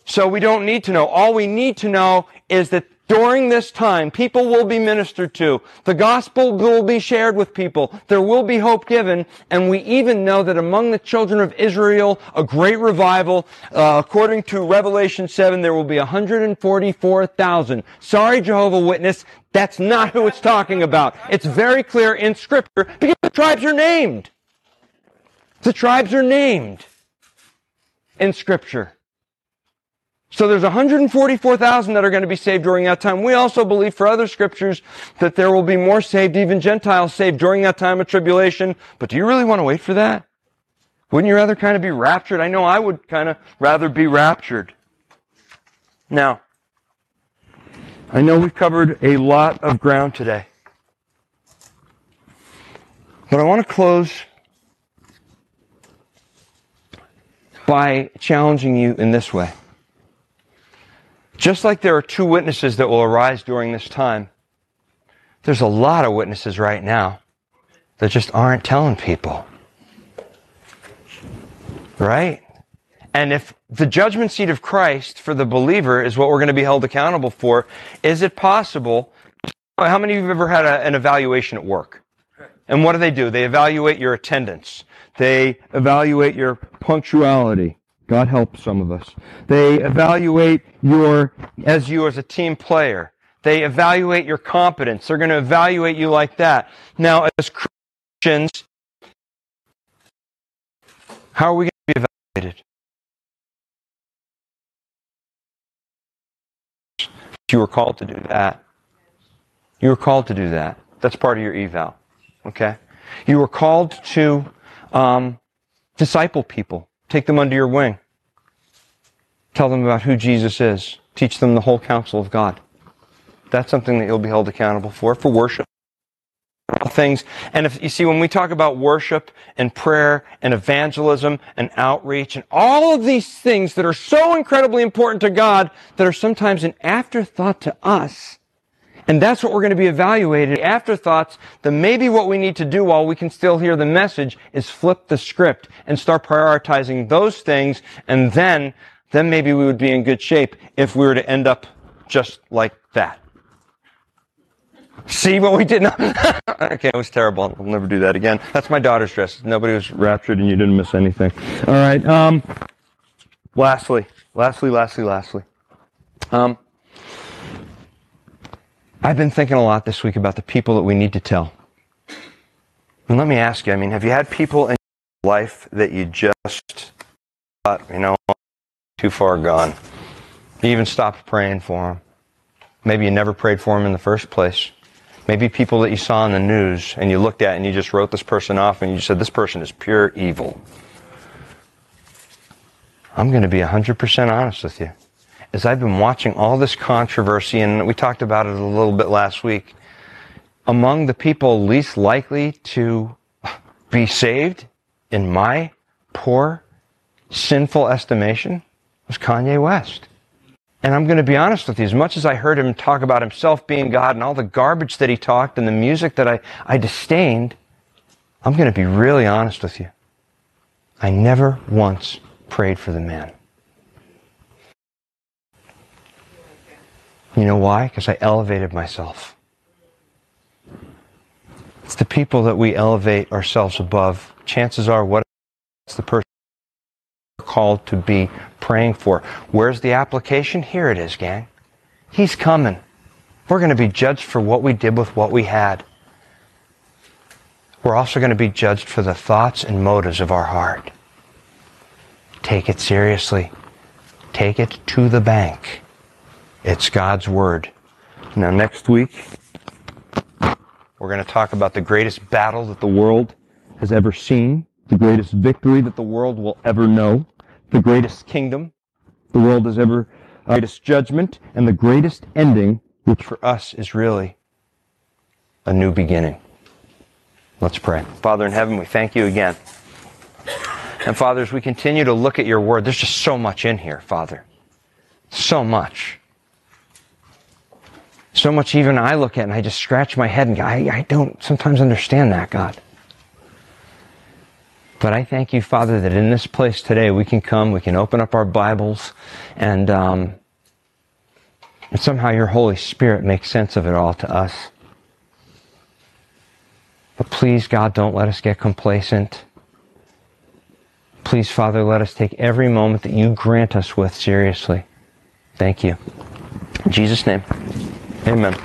So we don't need to know. All we need to know is that during this time, people will be ministered to. The gospel will be shared with people. There will be hope given. And we even know that among the children of Israel, a great revival. Uh, according to Revelation seven, there will be one hundred forty-four thousand. Sorry, Jehovah's Witness, that's not who it's talking about. It's very clear in Scripture because the tribes are named. The tribes are named in Scripture. So there's one hundred forty-four thousand that are going to be saved during that time. We also believe for other scriptures that there will be more saved, even Gentiles saved during that time of tribulation. But do you really want to wait for that? Wouldn't you rather kind of be raptured? I know I would kind of rather be raptured. Now, I know we've covered a lot of ground today. But I want to close by challenging you in this way. Just like there are two witnesses that will arise during this time, there's a lot of witnesses right now that just aren't telling people. Right? And if the judgment seat of Christ for the believer is what we're going to be held accountable for, is it possible? How many of you have ever had a, an evaluation at work? And what do they do? They evaluate your attendance. They evaluate your punctuality. God help some of us. They evaluate your, as you as a team player. They evaluate your competence. They're going to evaluate you like that. Now, as Christians, how are we going to be evaluated? You were called to do that. You were called to do that. That's part of your eval. Okay? You were called to um, disciple people. Take them under your wing. Tell them about who Jesus is. Teach them the whole counsel of God. That's something that you'll be held accountable for, for worship. Things. And if you see, when we talk about worship and prayer and evangelism and outreach and all of these things that are so incredibly important to God that are sometimes an afterthought to us, and that's what we're going to be evaluated, afterthoughts, then maybe what we need to do while we can still hear the message is flip the script and start prioritizing those things, and then, then maybe we would be in good shape if we were to end up just like that. See what we did not... Okay, it was terrible. I'll never do that again. That's my daughter's dress. Nobody was raptured and you didn't miss anything. All right. Um, lastly, lastly, lastly, lastly. Um, I've been thinking a lot this week about the people that we need to tell. And let me ask you, I mean, have you had people in your life that you just thought, you know, too far gone? You even stopped praying for them. Maybe you never prayed for them in the first place. Maybe people that you saw on the news and you looked at and you just wrote this person off and you said, this person is pure evil. I'm going to be one hundred percent honest with you. As I've been watching all this controversy, and we talked about it a little bit last week, among the people least likely to be saved, in my poor, sinful estimation, was Kanye West. And I'm going to be honest with you, as much as I heard him talk about himself being God and all the garbage that he talked and the music that I, I disdained, I'm going to be really honest with you. I never once prayed for the man. You know why? Because I elevated myself. It's the people that we elevate ourselves above. Chances are, what is the person called to be praying for? Where's the application? Here it is, gang. He's coming. We're going to be judged for what we did with what we had. We're also going to be judged for the thoughts and motives of our heart. Take it seriously. Take it to the bank. It's God's Word. Now, next week, we're going to talk about the greatest battle that the world has ever seen, the greatest victory that the world will ever know, the greatest kingdom the world has ever, uh, greatest judgment, and the greatest ending, which for us is really a new beginning. Let's pray. Father in heaven, we thank you again. And Father, as we continue to look at your word, there's just so much in here, Father. So much. So much even I look at and I just scratch my head and I, I don't sometimes understand that, God. But I thank you, Father, that in this place today we can come, we can open up our Bibles, and, um, and somehow your Holy Spirit makes sense of it all to us. But please, God, don't let us get complacent. Please, Father, let us take every moment that you grant us with seriously. Thank you. In Jesus' name, amen.